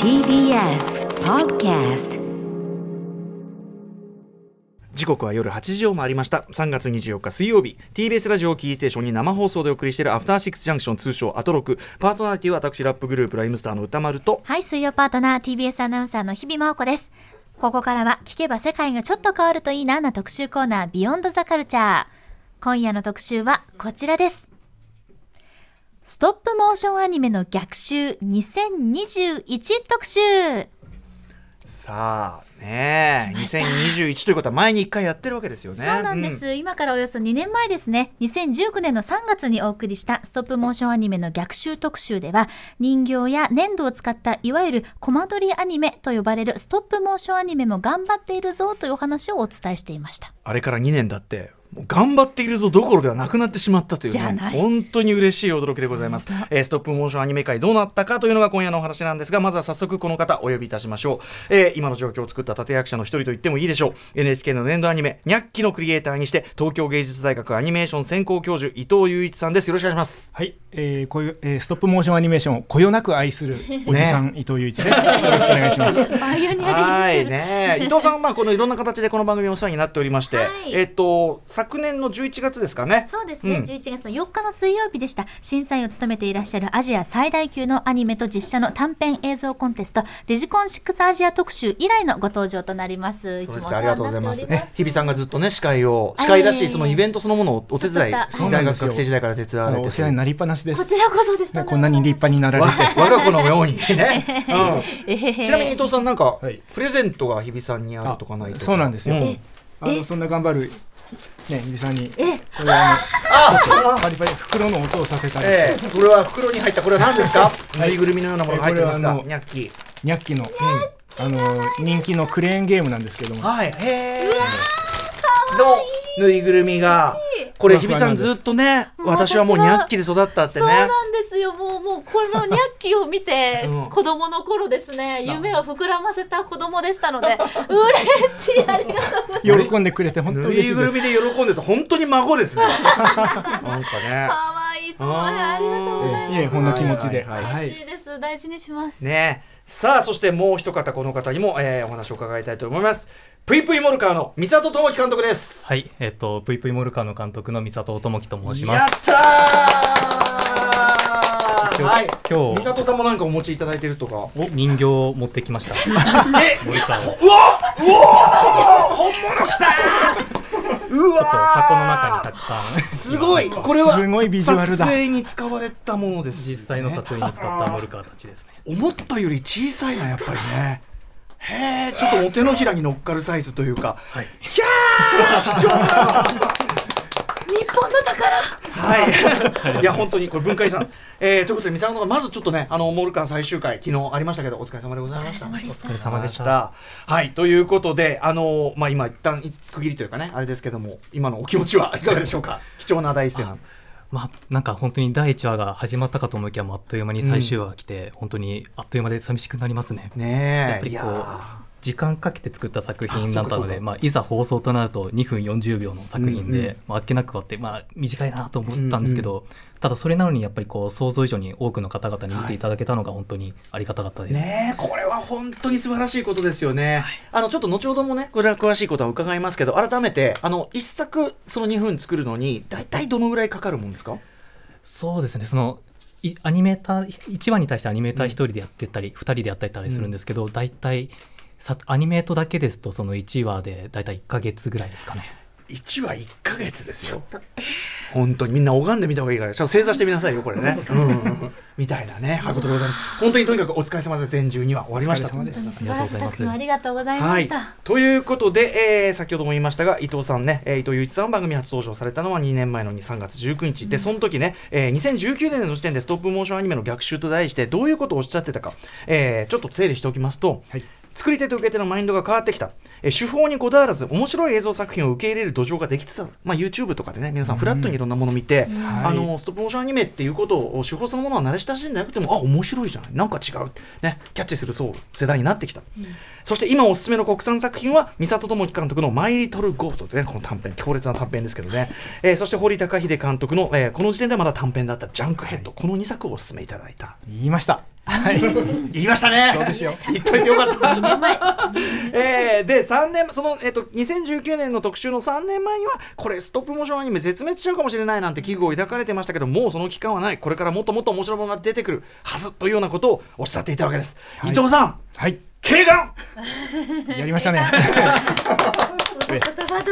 TBS Podcast。時刻は夜8時を回りました。3月24日水曜日、 TBS ラジオキーステーションに生放送でお送りしているアフターシックスジャンクション、通称アトロク。パーソナリティは私ラップグループライムスターの歌丸と、はい、水曜パートナー TBS アナウンサーの日々真央子です。ここからは聞けば世界がちょっと変わるといいなな特集コーナー、ビヨンドザカルチャー。今夜の特集はこちらです。ストップモーションアニメの逆襲2021特集。さあねえ、2021ということは前に1回やってるわけですよね。そうなんです、今からおよそ2年前ですね、2019年の3月にお送りしたストップモーションアニメの逆襲特集では、人形や粘土を使ったいわゆるコマ撮りアニメと呼ばれるストップモーションアニメも頑張っているぞというお話をお伝えしていました。あれから2年だって、頑張っているぞどころではなくなってしまったという、ね、本当に嬉しい驚きでございます。ストップモーションアニメ界どうなったかというのが今夜のお話なんですが、まずは早速この方お呼びいたしましょう。今の状況を作った立役者の一人と言ってもいいでしょう。 NHK の年度アニメニャッキのクリエイターにして東京芸術大学アニメーション専攻教授、伊藤雄一さんです。よろしくお願いします。はい、ストップモーションアニメーションをこよなく愛するおじさん、ね、伊藤雄一です。よろしくお願いします。はい、ね、伊藤さんは、まあ、このいろんな形でこの番組お世話になっておりまして、はい、昨年の11月ですかね。そうですね、11月の4日の水曜日でした。審査員を務めていらっしゃるアジア最大級のアニメと実写の短編映像コンテスト、デジコン6アジア特集以来のご登場となります。いつもお世話になっております。日比さんがずっとね、司会だし、そのイベントそのものをお手伝い、大学学生時代から手伝われて、お世話になりっぱなしです。こちらこそです。こんなに立派になられて我が子のようにね、ちなみに伊藤さん、なんかプレゼントが日比さんにあるとかないとか。そうなんですよ、そんな頑張るね、ゆびさんにこれはパリパリ袋の音をさせたり、これは袋に入った、これは何ですか？ぬいぐるみのようなものが入ってますが、ニャッキー、ニャッキーの、人気のクレーンゲームなんですけども、はい、へー、のぬいぐるみが、これ日比さんずっとね、私はもうニャッキーで育ったってね。そうなんですよ、もうこのニャッキーを見て、子供の頃ですね、夢を膨らませた子供でしたので、嬉しい、ありがとうございます。喜んでくれて本当に嬉しいです。ぬいぐるみで喜んでた、本当に孫ですね。なんかね、かわいい、いつもありがとうございます。いえ、ほんの気持ちで嬉しいです。大事にしますね。さあ、そしてもう一方、この方にも、お話を伺いたいと思います。ぷいぷいモルカーの三里智樹監督です。はい、ぷいぷいモルカーの監督の三里智樹と申します。やったー。今日三里さんも何かお持ちいただいてるとか、人形を持ってきました。モルカーを、うわー本物来たー。うわ、ちょっと箱の中にたくさんすごい、これは撮影に使われたものですね。実際の撮影に使ったモルカーたちですね。思ったより小さいな、やっぱりね。へえ、ちょっとお手のひらに乗っかるサイズというか、はい、ひゃー、貴重な日本の宝。はい、いや本当にこれ文化遺産、ということで、三沢の方がまずちょっとね、モルカー最終回昨日ありましたけど、お疲れ様でございました。お疲れ様でした。はい、ということで、まあ、今一旦区切りというかね、あれですけども、今のお気持ちはいかがでしょうか。貴重な第一声なの、まあ、なんか本当に第1話が始まったかと思いきや、あっという間に最終話が来て、本当にあっという間で寂しくなりますね。ねえ、やっぱりこう時間かけて作った作品だったので、まあ、いざ放送となると2分40秒の作品で、まあ、あっけなく終わって、まあ、短いなと思ったんですけど、ただそれなのにやっぱりこう想像以上に多くの方々に見ていただけたのが本当にありがたかったです。ねえ、これは本当に素晴らしいことですよね。はい、ちょっと後ほどもね、こちら詳しいことは伺いますけど、改めて一作その2分作るのに大体どのぐらいかかるもんですか。そうですね、そのアニメーター1話に対してアニメーター1人でやってったり、2人でやったりするんですけど、大体アニメートだけですとその1話でだいたい1ヶ月ぐらいですかね。1話1ヶ月ですよ。本当にみんな拝んでみた方がいいから、ちょっと正座してみなさいよこれね。みたいなね、ございます。本当にとにかくお疲れ様です。全12話終わりました。本当に素晴らしい作品ありがとうございました。はい、ということで、先ほども言いましたが、伊藤さんね、伊藤雄一さん番組初登場されたのは2年前の3月19日で、その時ね、2019年の時点でストップモーションアニメの逆襲と題してどういうことをおっしゃってたか、ちょっと整理しておきますと、はい、作り手と受け手のマインドが変わってきた、手法にこだわらず面白い映像作品を受け入れる土壌ができつつある、まあ、YouTube とかでね、皆さんフラットにいろんなものを見て、ストップモーションアニメっていうことを、手法そのものは慣れ親しんでなくても、あ、面白いじゃない、なんか違う、ね、キャッチする世代になってきた。そして今おすすめの国産作品は三里智樹監督のマイリトルゴートという、ね、この短編、強烈な短編ですけどね、そして堀高秀監督の、この時点ではまだ短編だったジャンクヘッド、この2作をおすすめいただいた。言いました。はい、言いましたね。そうですよ。言っといてよかった。で3年その、2019年の特集の3年前にはこれストップモーションアニメ絶滅しちゃうかもしれないなんて危惧を抱かれてましたけど、もうその期間はない、これからもっともっと面白いものが出てくるはずというようなことをおっしゃっていたわけです、はい、伊藤さん、はい、軽眼やりましたね言葉通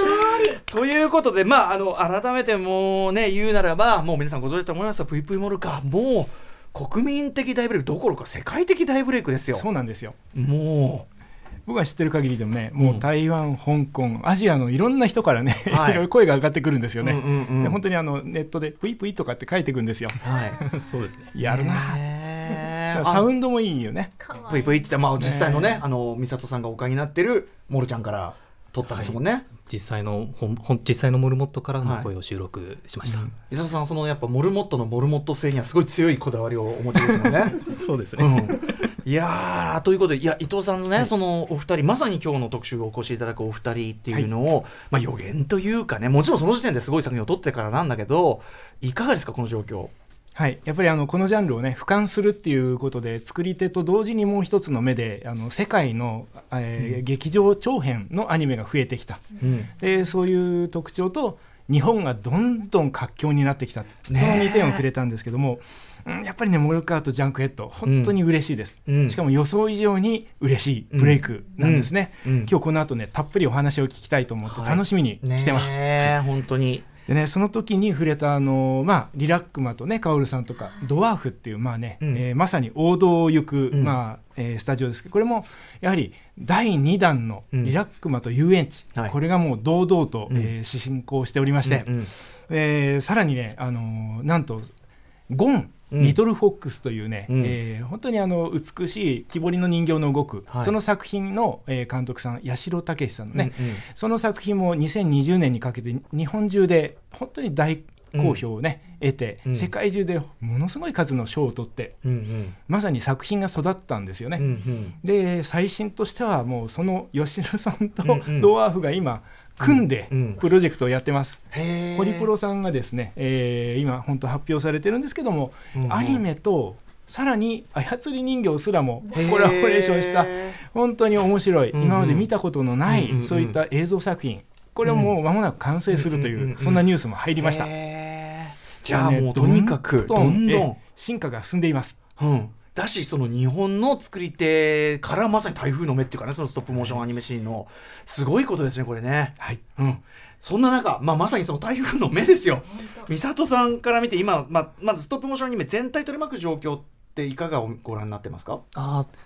りということで、まあ、改めてもう、ね、言うならばもう皆さんご存知だと思いますが、ぷいぷいモルカーもう国民的大ブレイクどころか世界的大ブレイクですよ。そうなんですよ。もう僕が知ってる限りでもね、もう台湾、香港、アジアのいろんな人からね、はい、いろいろ声が上がってくるんですよね、うんうんうん、本当にネットでぷいぷいとかって書いてくるんですよ、はい、そうですね。やるな、サウンドもいいよね。ぷいぷいって、まあ、実際のね、美里さんがお買いになってるモルちゃんから撮ったんですもんね、はい、実際のモルモットからの声を収録しました、はい、うん、伊沢さん、そのやっぱモルモットのモルモット性にはすごい強いこだわりをお持ちですもんねそうですね、うん、いやということで、いや伊藤さんのね、はい、そのお二人、まさに今日の特集をお越しいただくお二人っていうのを、はい、まあ、予言というかね、もちろんその時点ですごい作品を撮ってからなんだけど、いかがですかこの状況。はい、やっぱりこのジャンルをね俯瞰するっていうことで、作り手と同時にもう一つの目で世界の、うん、劇場長編のアニメが増えてきた、うん、でそういう特徴と日本がどんどん活況になってきた、ね、その2点を触れたんですけども、うん、やっぱりねモルカーとジャンクヘッド本当に嬉しいです、うん、しかも予想以上に嬉しいブレイクなんですね、うんうんうん、今日この後ねたっぷりお話を聞きたいと思って楽しみに来てます、はい、ね、本当にでね、その時に触れたまあ、リラックマとねカオルさんとかドワーフっていう、まあね、うん、まさに王道を行く、うん、まあスタジオですけど、これもやはり第2弾のリラックマと遊園地、うん、これがもう堂々と、うん、進行しておりまして、うんうん、さらにね、なんとゴンリトルフォックスというね、うん、本当に美しい木彫りの人形の動く、はい、その作品の、監督さん八代武さんのね、うんうん、その作品も2020年にかけて日本中で本当に大好評をね、うん、得て、うん、世界中でものすごい数の賞を取って、うんうん、まさに作品が育ったんですよね、うんうん、で最新としてはもうその吉野さんとドワーフが今組んでプロジェクトをやってます、うんうん、ホリプロさんがですね、今本当発表されてるんですけども、うんうん、アニメとさらに操り人形すらもコラボレーションした本当に面白い、うんうん、今まで見たことのない、うんうん、そういった映像作品、これはもう間もなく完成するという、うんうんうん、そんなニュースも入りました、じゃあもうとにかくどんどん進化が進んでいます、うん、だしその日本の作り手からまさに台風の目っていうかね、そのストップモーションアニメシーンのすごいことですねこれね、はい、うん、そんな中、まあ、まさにその台風の目ですよ。美里さんから見て今、まずストップモーションアニメ全体取り巻く状況っていかがご覧になってますか。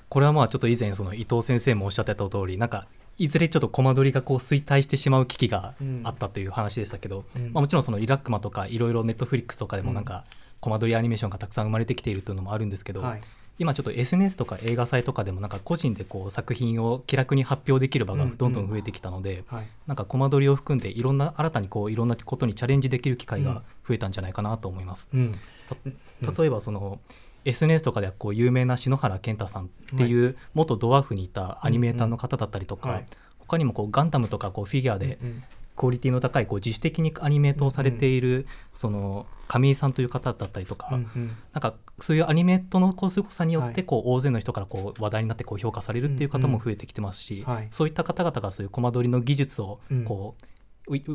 これはまあちょっと以前その伊藤先生もおっしゃってた通り、なんかいずれちょっとコマ撮りがこう衰退してしまう危機があったという話でしたけど、うん、まあ、もちろんそのリラックマとかいろいろネットフリックスとかでもなんかコマ撮りアニメーションがたくさん生まれてきているというのもあるんですけど、はい、今ちょっと SNS とか映画祭とかでもなんか個人でこう作品を気楽に発表できる場がどんどん増えてきたので、うんうん、はい、なんかコマ撮りを含んでいろんな新たにこういろんなことにチャレンジできる機会が増えたんじゃないかなと思います、うんうん、例えばそのSNS とかではこう有名な篠原健太さんっていう元ドワーフにいたアニメーターの方だったりとか、他にもこうガンダムとかこうフィギュアでクオリティの高いこう自主的にアニメートをされているその亀井さんという方だったりとか、なんかそういうアニメートのすごさによってこう大勢の人からこう話題になってこう評価されるっていう方も増えてきてますし、そういった方々がそういうコマ撮りの技術をこう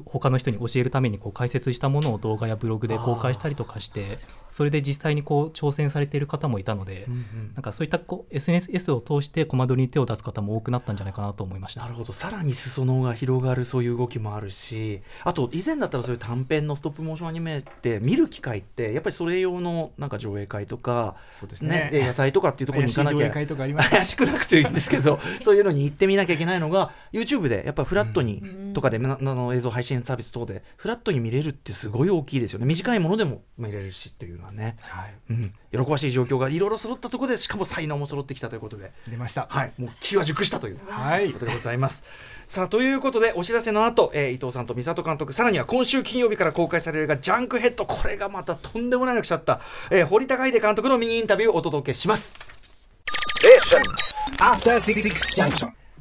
他の人に教えるためにこう解説したものを動画やブログで公開したりとかして、それで実際にこう挑戦されている方もいたので、うんうん、なんかそういったこう SNS を通してコマ撮りに手を出す方も多くなったんじゃないかなと思いました。なるほど、さらに裾野が広がるそういう動きもあるし、あと以前だったらそういう短編のストップモーションアニメって見る機会ってやっぱりそれ用のなんか上映会とか、そうですね、ね、野菜とかっていうところに行かなきゃ怪しい上映会とかあります怪しくなくていいんですけどそういうのに行ってみなきゃいけないのが YouTube でやっぱりフラットに、うん、とかで映像配信サービス等でフラットに見れるってすごい大きいですよね。短いものでも見れるしっていうのはね、はい、うん、喜ばしい状況がいろいろ揃ったところで、しかも才能も揃ってきたということで出ました、はい、もう気は熟したということでございます、はい、さあということでお知らせの後、伊藤さんと美里監督、さらには今週金曜日から公開されるがジャンクヘッド、これがまたとんでもないのくしちゃった、堀高秀監督のミニインタビューをお届けします。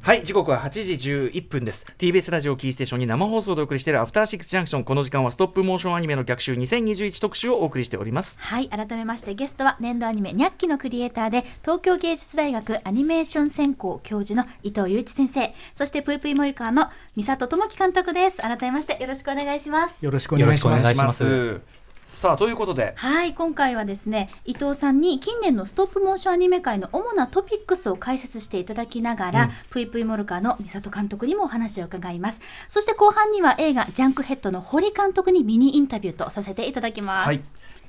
はい、時刻は8時11分です。 TBS ラジオキーステーションに生放送でお送りしているアフターシックスジャンクション、この時間はストップモーションアニメの逆襲2021特集をお送りしております。はい、改めましてゲストは年度アニメニャッキのクリエイターで東京芸術大学アニメーション専攻教授の伊藤雄一先生、そしてぷいぷいモリカーの三里智樹監督です。改めましてよろしくお願いします。よろしくお願いします。さあということで、はい、今回はですね、伊藤さんに近年のストップモーションアニメ界の主なトピックスを解説していただきながら、ぷいぷいモルカーの三里監督にもお話を伺います。そして後半には映画ジャンクヘッドの堀監督にミニインタビューとさせていただきます、はい、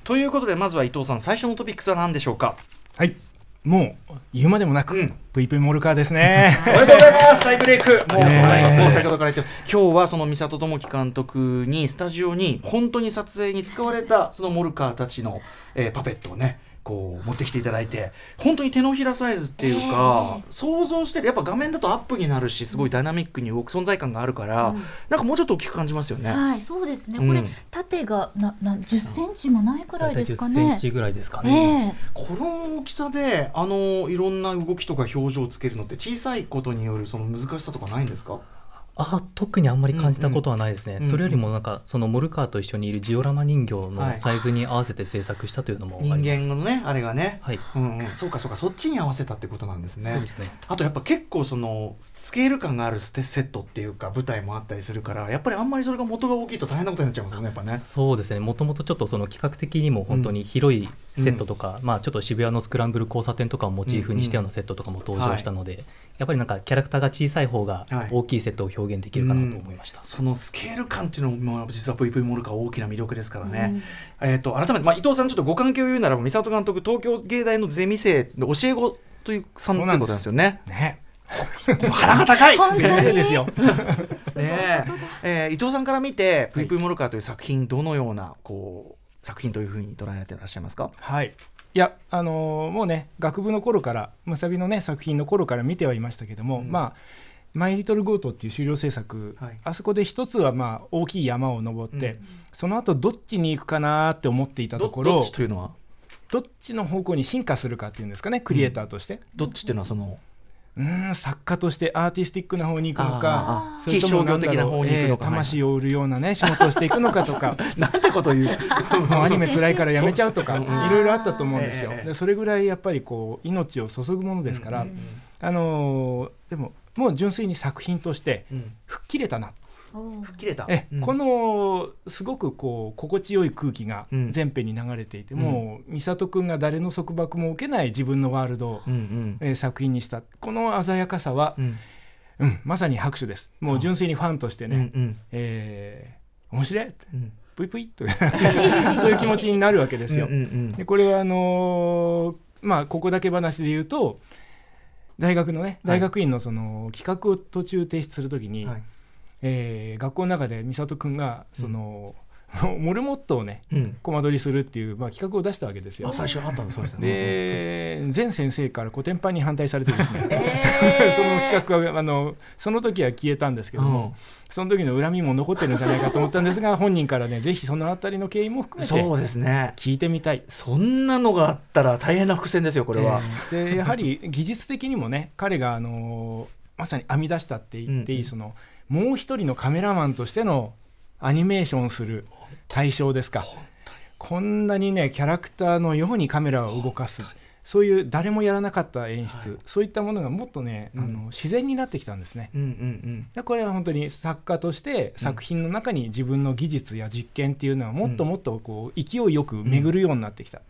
ということで、まずは伊藤さん、最初のトピックスは何でしょうか。はい、もう言うまでもなく、ぷいぷいモルカーですね。おめでとうございます。タイブレイク、もう先ほどから言って、今日はその三里智樹監督にスタジオに本当に撮影に使われたそのモルカーたちの、パペットをねこう持ってきていただいて、本当に手のひらサイズっていうか、想像してる、やっぱ画面だとアップになるし、すごいダイナミックに動く存在感があるから、なんかもうちょっと大きく感じますよね。はい、そうですね、これ縦が10センチもないくらいですかね。大体10センチぐらいですかね、この大きさでいろんな動きとか表情をつけるのって、小さいことによるその難しさとかないんですか。特にあんまり感じたことはないですね、それよりもなんかそのモルカーと一緒にいるジオラマ人形のサイズに合わせて制作したというのもあります。人間のねあれがね、はい、そうかそっちに合わせたってことなんですね。そうですね。あとやっぱ結構そのスケール感があるセットっていうか舞台もあったりするから、やっぱりあんまりそれが元が大きいと大変なことになっちゃいますね、やっぱね。そうですね、もともとちょっとその企画的にも本当に広いセットとか、ちょっと渋谷のスクランブル交差点とかをモチーフにしたようなセットとかも登場したので、やっぱりなんかキャラクターが小さい方が大きいセットを表現できるかなと思いました。そのスケール感っていうのも実はぷいぷいモルカー大きな魅力ですからね、改めて、伊藤さんちょっとご関係を言うならば、三里監督東京芸大のゼミ生の教え子というさんということなんですよね。腹が高い先生ですよ。伊藤さんから見てぷいぷいモルカーという作品、どのようなこう作品というふうに捉えていらっしゃいますか。はい、いや、もうね学部の頃からむさびの、ね、作品の頃から見てはいましたけども、マイリトルゴートっていう修了制作、あそこで一つは大きい山を登って、その後どっちに行くかなって思っていたところ、どっちというのはどっちの方向に進化するかっていうんですかね、クリエイターとして、どっちっていうのはその作家としてアーティスティックな方に行くのか、非商業的な方に行くのか、魂を売るようなね仕事をしていくのかとかなんてこと言うアニメつらいからやめちゃうとかいろいろあったと思うんですよ。でそれぐらいやっぱりこう命を注ぐものですから、でももう純粋に作品として吹っ切れたな、このすごくこう心地よい空気が前編に流れていて、もう美里くんが誰の束縛も受けない自分のワールドを作品にした、この鮮やかさは、まさに拍手です。もう純粋にファンとしてね、面白いって、ぷいぷいとそういう気持ちになるわけですよ。でこれはここだけ話で言うと、大学院のその企画を途中提出するときに、学校の中で美里くんがその、モルモットをねコマ撮りするっていう、企画を出したわけですよ。最初あったのそうですね。全先生からコテンパンに反対されてですね、その企画はその時は消えたんですけども、その時の恨みも残ってるんじゃないかと思ったんですが、本人からねぜひそのあたりの経緯も含めて聞いてみたい。そんなのがあったら大変な伏線ですよ、これは。でやはり技術的にもね、彼がまさに編み出したって言っていい、そのもう一人のカメラマンとしてのアニメーションする対象ですか。こんなにねキャラクターのようにカメラを動かす、そういう誰もやらなかった演出、そういったものがもっとね、自然になってきたんですね。これは本当に作家として作品の中に自分の技術や実験っていうのはもっともっとこう勢いよく巡るようになってきた、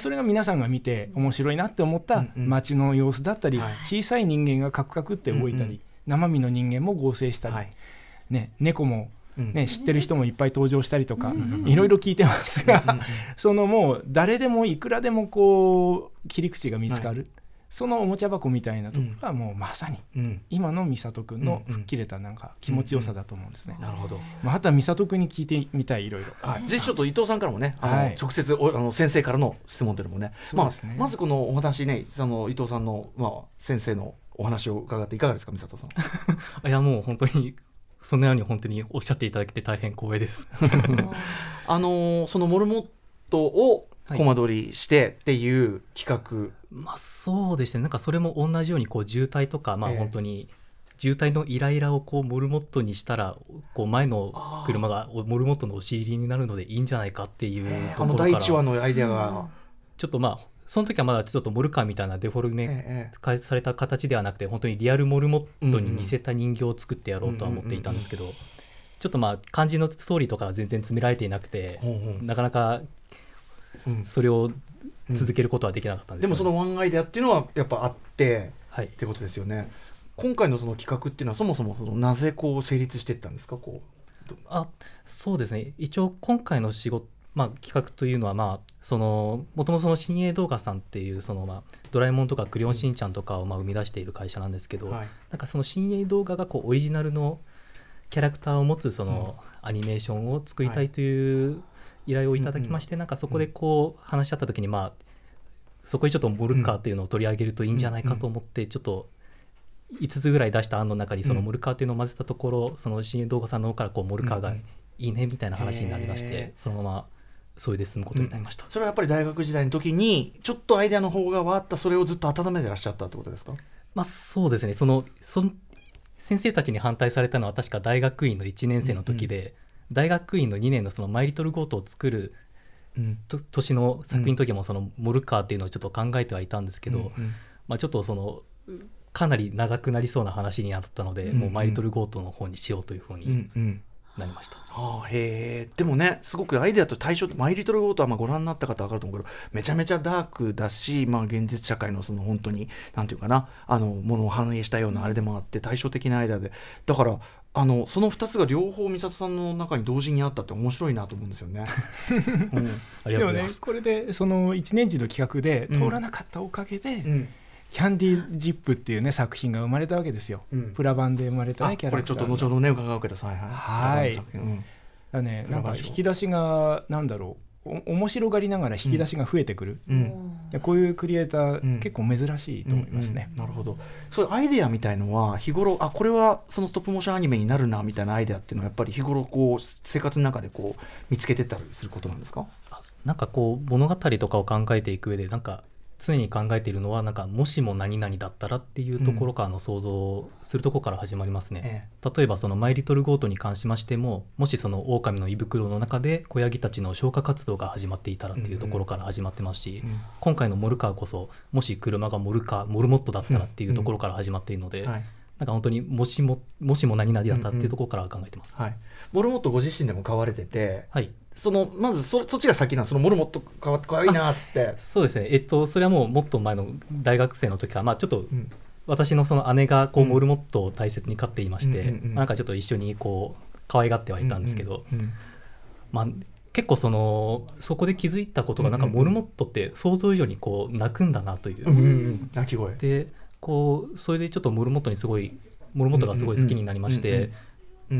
それが皆さんが見て面白いなって思った街の様子だったり、小さい人間がカクカクって動いたり、生身の人間も合成したり、猫もね、知ってる人もいっぱい登場したりとか、いろいろ聞いてますが、そのもう誰でもいくらでもこう切り口が見つかる、そのおもちゃ箱みたいなところはもうまさに今の美里くんの吹っ切れたなんか気持ちよさだと思うんですね。なるほど。また美里くんに聞いてみたい、いろいろ。ぜひちょっと伊藤さんからもね、直接先生からの質問というのもね、まずこのお話ね、伊藤さんの先生のお話を伺っていかがですか、美里さん。いやもう本当にそのように本当におっしゃっていただけて大変光栄です。そのモルモットをコマ撮りしてっていう企画、はい、まあそうでしたね。なんかそれも同じようにこう渋滞とか、まあ本当に渋滞のイライラをこうモルモットにしたらこう前の車がモルモットの押し入りになるのでいいんじゃないかっていうところから、あの第1話のアイデアがちょっとまあその時はまだちょっとモルカーみたいなデフォルメされた形ではなくて本当にリアルモルモットに似せた人形を作ってやろうとは思っていたんですけど、ちょっとまあ肝心のストーリーとかは全然詰められていなくて、なかなかそれを続けることはできなかったんですよね。でもそのワンアイデアっていうのはやっぱあって、はい、ってことですよね。今回のその企画っていうのはそもそもそのなぜこう成立していったんですか？こうあそうですね、一応今回の仕事、まあ、企画というのはまあそのもともと新映動画さんっていうそのまあドラえもんとかクレヨンしんちゃんとかをまあ生み出している会社なんですけど、はい、なんかその新映動画がこうオリジナルのキャラクターを持つそのアニメーションを作りたいという依頼をいただきまして、はい、なんかそこでこう話し合った時にまあそこにちょっとモルカーっていうのを取り上げるといいんじゃないかと思ってちょっと5つぐらい出した案の中にそのモルカーっていうのを混ぜたところ、その新映動画さんの方からこうモルカーがいいねみたいな話になりまして、そのままそれで済むことになりました。それはやっぱり大学時代の時にちょっとアイデアの方がわーった、それをずっと温めてらっしゃったってことですか？まあそうですね、その先生たちに反対されたのは確か大学院の1年生の時で、大学院の2年のそのマイリトルゴートを作る年の作品の時もそのモルカーっていうのをちょっと考えてはいたんですけど、まあちょっとそのかなり長くなりそうな話になったので、もうマイリトルゴートの方にしようというふうに、なりました。あへでもね、すごくアイデアと対象、マイリトルゴートはまあご覧になった方分かると思うけど、めちゃめちゃダークだし、まあ、現実社会のその本当になんていうかな、あのものを反映したようなあれでもあって対照的なアイデアで、だからあのその2つが両方美里さんの中に同時にあったって面白いなと思うんですよね。でもね、これでその1年次の企画で通らなかったおかげで、キャンディジップっていうね作品が生まれたわけですよ、プラ版で生まれたねキャラクター。これちょっと後ほどね伺うけど、はい、だね、なんか引き出しがなんだろう、面白がりながら引き出しが増えてくる、こういうクリエイター、結構珍しいと思いますね。なるほど。そういうアイデアみたいのは日頃、あこれはそのストップモーションアニメになるなみたいなアイデアっていうのはやっぱり日頃こう生活の中でこう見つけてったりすることなんですか？なんかこう物語とかを考えていく上でなんか常に考えているのはなんかもしも何々だったらっていうところからの想像するところから始まりますね、例えばそのマイリトルゴートに関しましても、もしその狼の胃袋の中で子ヤギたちの消火活動が始まっていたらっていうところから始まってますし、今回のモルカーこそもし車がモルモットだったらっていうところから始まっているので、なんか本当にもしも何々だったっていうところから考えてます、モルモットご自身でも飼われてて、そのまず そっちが先な、そのモルモットかわいいなっつって。そうですね、それはもうもっと前の大学生の時から、まあ、ちょっと私 の, その姉がこうモルモットを大切に飼っていまして、なんかちょっと一緒にこう可愛がってはいたんですけど、まあ結構そこで気づいたことがなんかモルモットって想像以上にこう泣くんだなという、泣き声でこう、それでちょっとモルモットがすごい好きになりまして、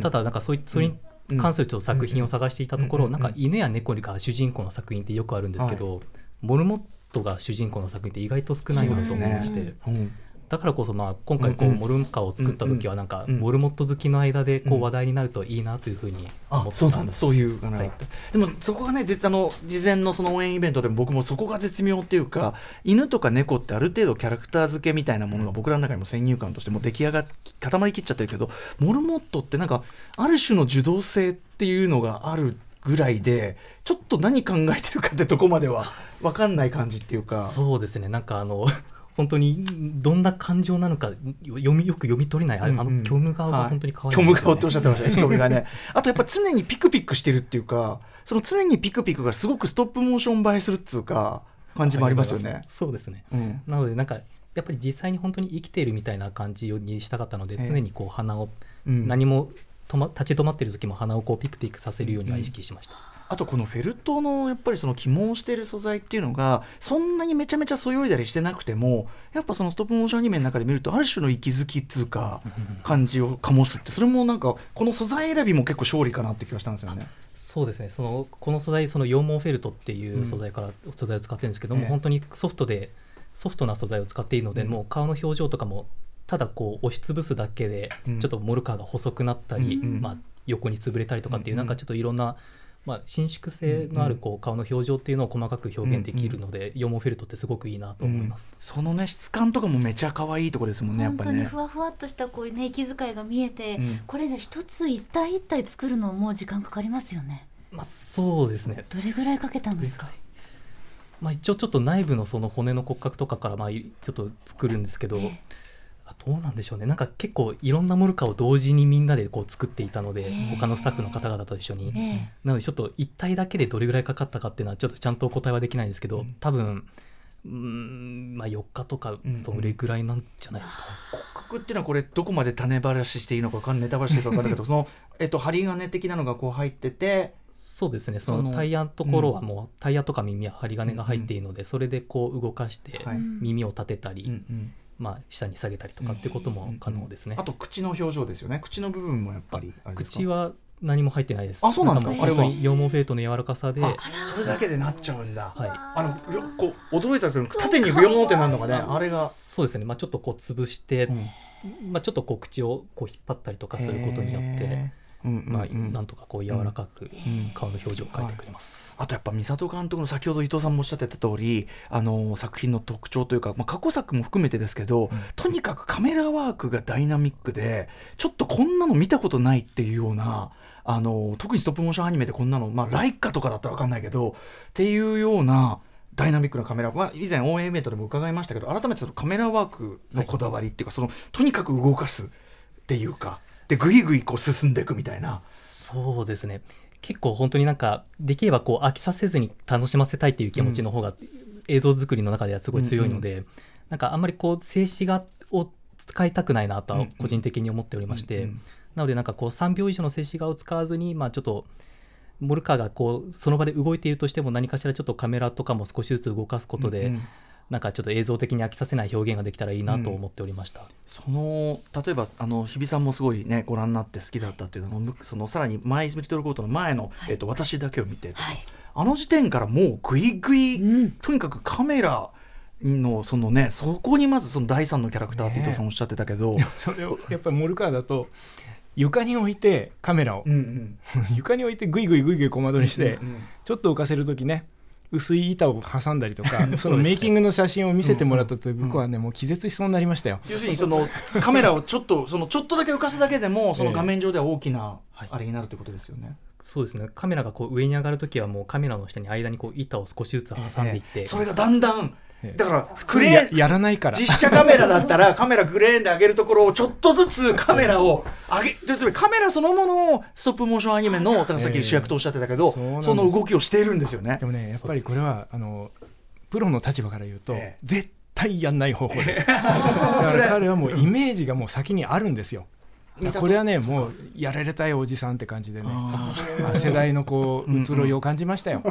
ただなんかそれに関するちょっと作品を探していたところ、なんか犬や猫が主人公の作品ってよくあるんですけど、モルモットが主人公の作品って意外と少ないなと思いまして、だからこそまあ今回こうモルカーを作った時はなんかモルモット好きの間でこう話題になるといいなというふうに思ってたんです。そうなんだ、そういうかな、でもそこがね、事前のその応援イベントでも僕もそこが絶妙っていうか、犬とか猫ってある程度キャラクター付けみたいなものが僕らの中にも先入観としても出来上がっ固まりきっちゃってるけど、モルモットってなんかある種の受動性っていうのがあるぐらいで、ちょっと何考えてるかってとこまでは分かんない感じっていうか。そうですね、なんか本当にどんな感情なのかよく読み取れない、虚無顔が本当に可愛い、虚無顔っておっしゃってましたね、瞳がね。あとやっぱ常にピクピクしてるっていうか、その常にピクピクがすごくストップモーション映えするっていうか感じもありますよね。そうですね、なのでなんかやっぱり実際に本当に生きているみたいな感じにしたかったので、常にこう鼻を、何も立ち止まっている時も鼻をこうピクピクさせるようには意識しました。あとこのフェルトのやっぱりその起毛している素材っていうのがそんなにめちゃめちゃそよいだりしてなくても、やっぱそのストップモーションアニメの中で見るとある種の息づきっていうか感じを醸すって、それもなんかこの素材選びも結構勝利かなって気がしたんですよね。そうですね、この素材、その羊毛フェルトっていう素材を使ってるんですけども、本当にソフトな素材を使っているので、もう顔の表情とかもただこう押しつぶすだけでちょっとモルカーが細くなったり、まあ、横に潰れたりとかっていう、なんかちょっといろんなまあ、伸縮性のあるこう顔の表情っていうのを細かく表現できるので、羊毛フェルトってすごくいいなと思います、うん、そのね質感とかもめちゃ可愛いところですもんね。やっぱりね本当にふわふわっとしたこういうね息遣いが見えて、うん、これで一つ一体一体作るのも時間かかりますよね。まあ、そうですね。どれぐらいかけたんですか。まあ、一応ちょっと内部のその骨の骨格とかからまあちょっと作るんですけど、どうなんでしょうね。なんか結構いろんなモルカーを同時にみんなでこう作っていたので、他のスタッフの方々と一緒に、なのでちょっと一体だけでどれぐらいかかったかっていうのはちょっとちゃんとお答えはできないんですけど、多分まあ、4日とかそれぐらいなんじゃないですか、うんうん、骨格っていうのはこれどこまで種ばらししていいのか分かんない、ネタばらししていいのか分かんないけどその、針金的なのがこう入ってて、そうですね、そのタイヤのところはもう、タイヤとか耳は針金が入っているので、それでこう動かして耳を立てたり、まあ、下に下げたりとかってことも可能ですね。あと口の表情ですよね。口の部分もやっぱりあれですか。口は何も入ってないです。あ、そうなんですか。あれは羊毛フェルトの柔らかさで、それだけでなっちゃうんだ、はい、こう驚いたけど縦にビヨーンってなるのがね、あれがそうですね、まあ、ちょっとこう潰して、まあ、ちょっとこう口をこう引っ張ったりとかすることによってまあ、なんとかこう柔らかく顔の表情を描いてくれます、はい、あとやっぱ美里監督の先ほど伊藤さんもおっしゃってた通り、作品の特徴というか、まあ、過去作も含めてですけど、とにかくカメラワークがダイナミックで、ちょっとこんなの見たことないっていうような、特にストップモーションアニメでこんなの、まあ、ライカとかだったら分かんないけどっていうようなダイナミックなカメラ、まあ、以前オンエイメイトでも伺いましたけど、改めてそのカメラワークのこだわりっていうか、そのとにかく動かすっていうかでぐいぐいこう進んでいくみたいな。そうですね、結構本当になんかできればこう飽きさせずに楽しませたいっていう気持ちの方が映像作りの中ではすごい強いので、なんかあんまりこう静止画を使いたくないなとは個人的に思っておりまして、なのでなんかこう3秒以上の静止画を使わずに、まあ、ちょっとモルカーがこうその場で動いているとしても何かしらちょっとカメラとかも少しずつ動かすことで、なんかちょっと映像的に飽きさせない表現ができたらいいなと思っておりました、その例えば日比さんもすごいねご覧になって好きだったっていうのそのさらにマイリトルゴートの前の、私だけを見て、あの時点からもうグイグイ、とにかくカメラのそのねそこにまずその第3のキャラクターって伊藤さんおっしゃってたけど、それをやっぱりモルカーだと床に置いてカメラを、床に置いてグイグイグイグイ小窓にして、ちょっと浮かせるときね薄い板を挟んだりとかそのメイキングの写真を見せてもらった時、僕はねもう気絶しそうになりましたよ。要するにそのカメラをちょっとだけ浮かすだけでもその画面上では大きなあれになるということですよね、そうですね。カメラがこう上に上がるときはもうカメラの下に間にこう板を少しずつ挟んでいって、それがだんだんだからクレーンやらないから、実写カメラだったらカメラクレーンで上げるところをちょっとずつカメラを上げつまりカメラそのものをストップモーションアニメのさっき主役とおっしゃってたけど、その動きをしているんですよね。でもねやっぱりこれはプロの立場から言うと、絶対やんない方法ですだから彼はもうイメージがもう先にあるんですよ。これはねもうやられたいおじさんって感じでね、世代のこう移ろいを感じましたよ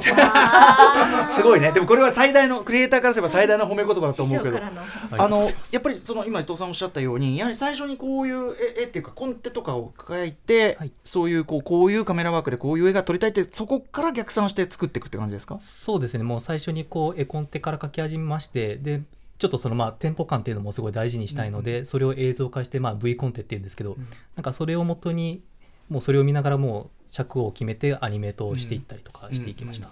すごいね。でもこれは最大のクリエイターからすれば最大の褒め言葉だと思うけど、やっぱりその今伊藤さんおっしゃったように、やはり最初にこういう絵っていうかコンテとかを描いて、そういうこういうカメラワークでこういう絵が撮りたいって、そこから逆算して作っていくって感じですか。そうですね、もう最初にこう絵コンテから描き始めまして、でちょっとそのまあテンポ感っていうのもすごい大事にしたいので、それを映像化してまあ V コンテっていうんですけど、なんかそれを元にもうそれを見ながらもう尺を決めてアニメートをしていったりとかしていきました、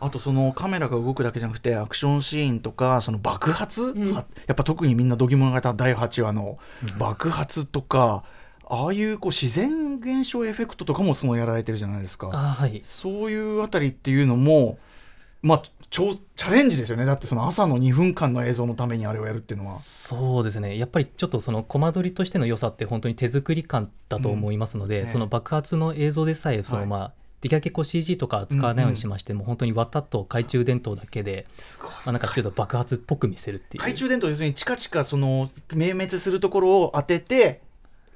あとそのカメラが動くだけじゃなくてアクションシーンとかその爆発、やっぱ特にみんな度肝がた第8話の爆発とか、ああいうこう自然現象エフェクトとかもすごいやられてるじゃないですか。そういうあたりっていうのもまあチャレンジですよね。だってその朝の2分間の映像のためにあれをやるっていうのは。そうですね、やっぱりちょっとそのコマ撮りとしての良さって本当に手作り感だと思いますので、その爆発の映像でさえそのまあ、できるだけこう CG とか使わないようにしまして、もう本当に綿と懐中電灯だけで、まあ、なんかちょっと爆発っぽく見せるっていう。懐中電灯要するにチカチカその明滅するところを当てて、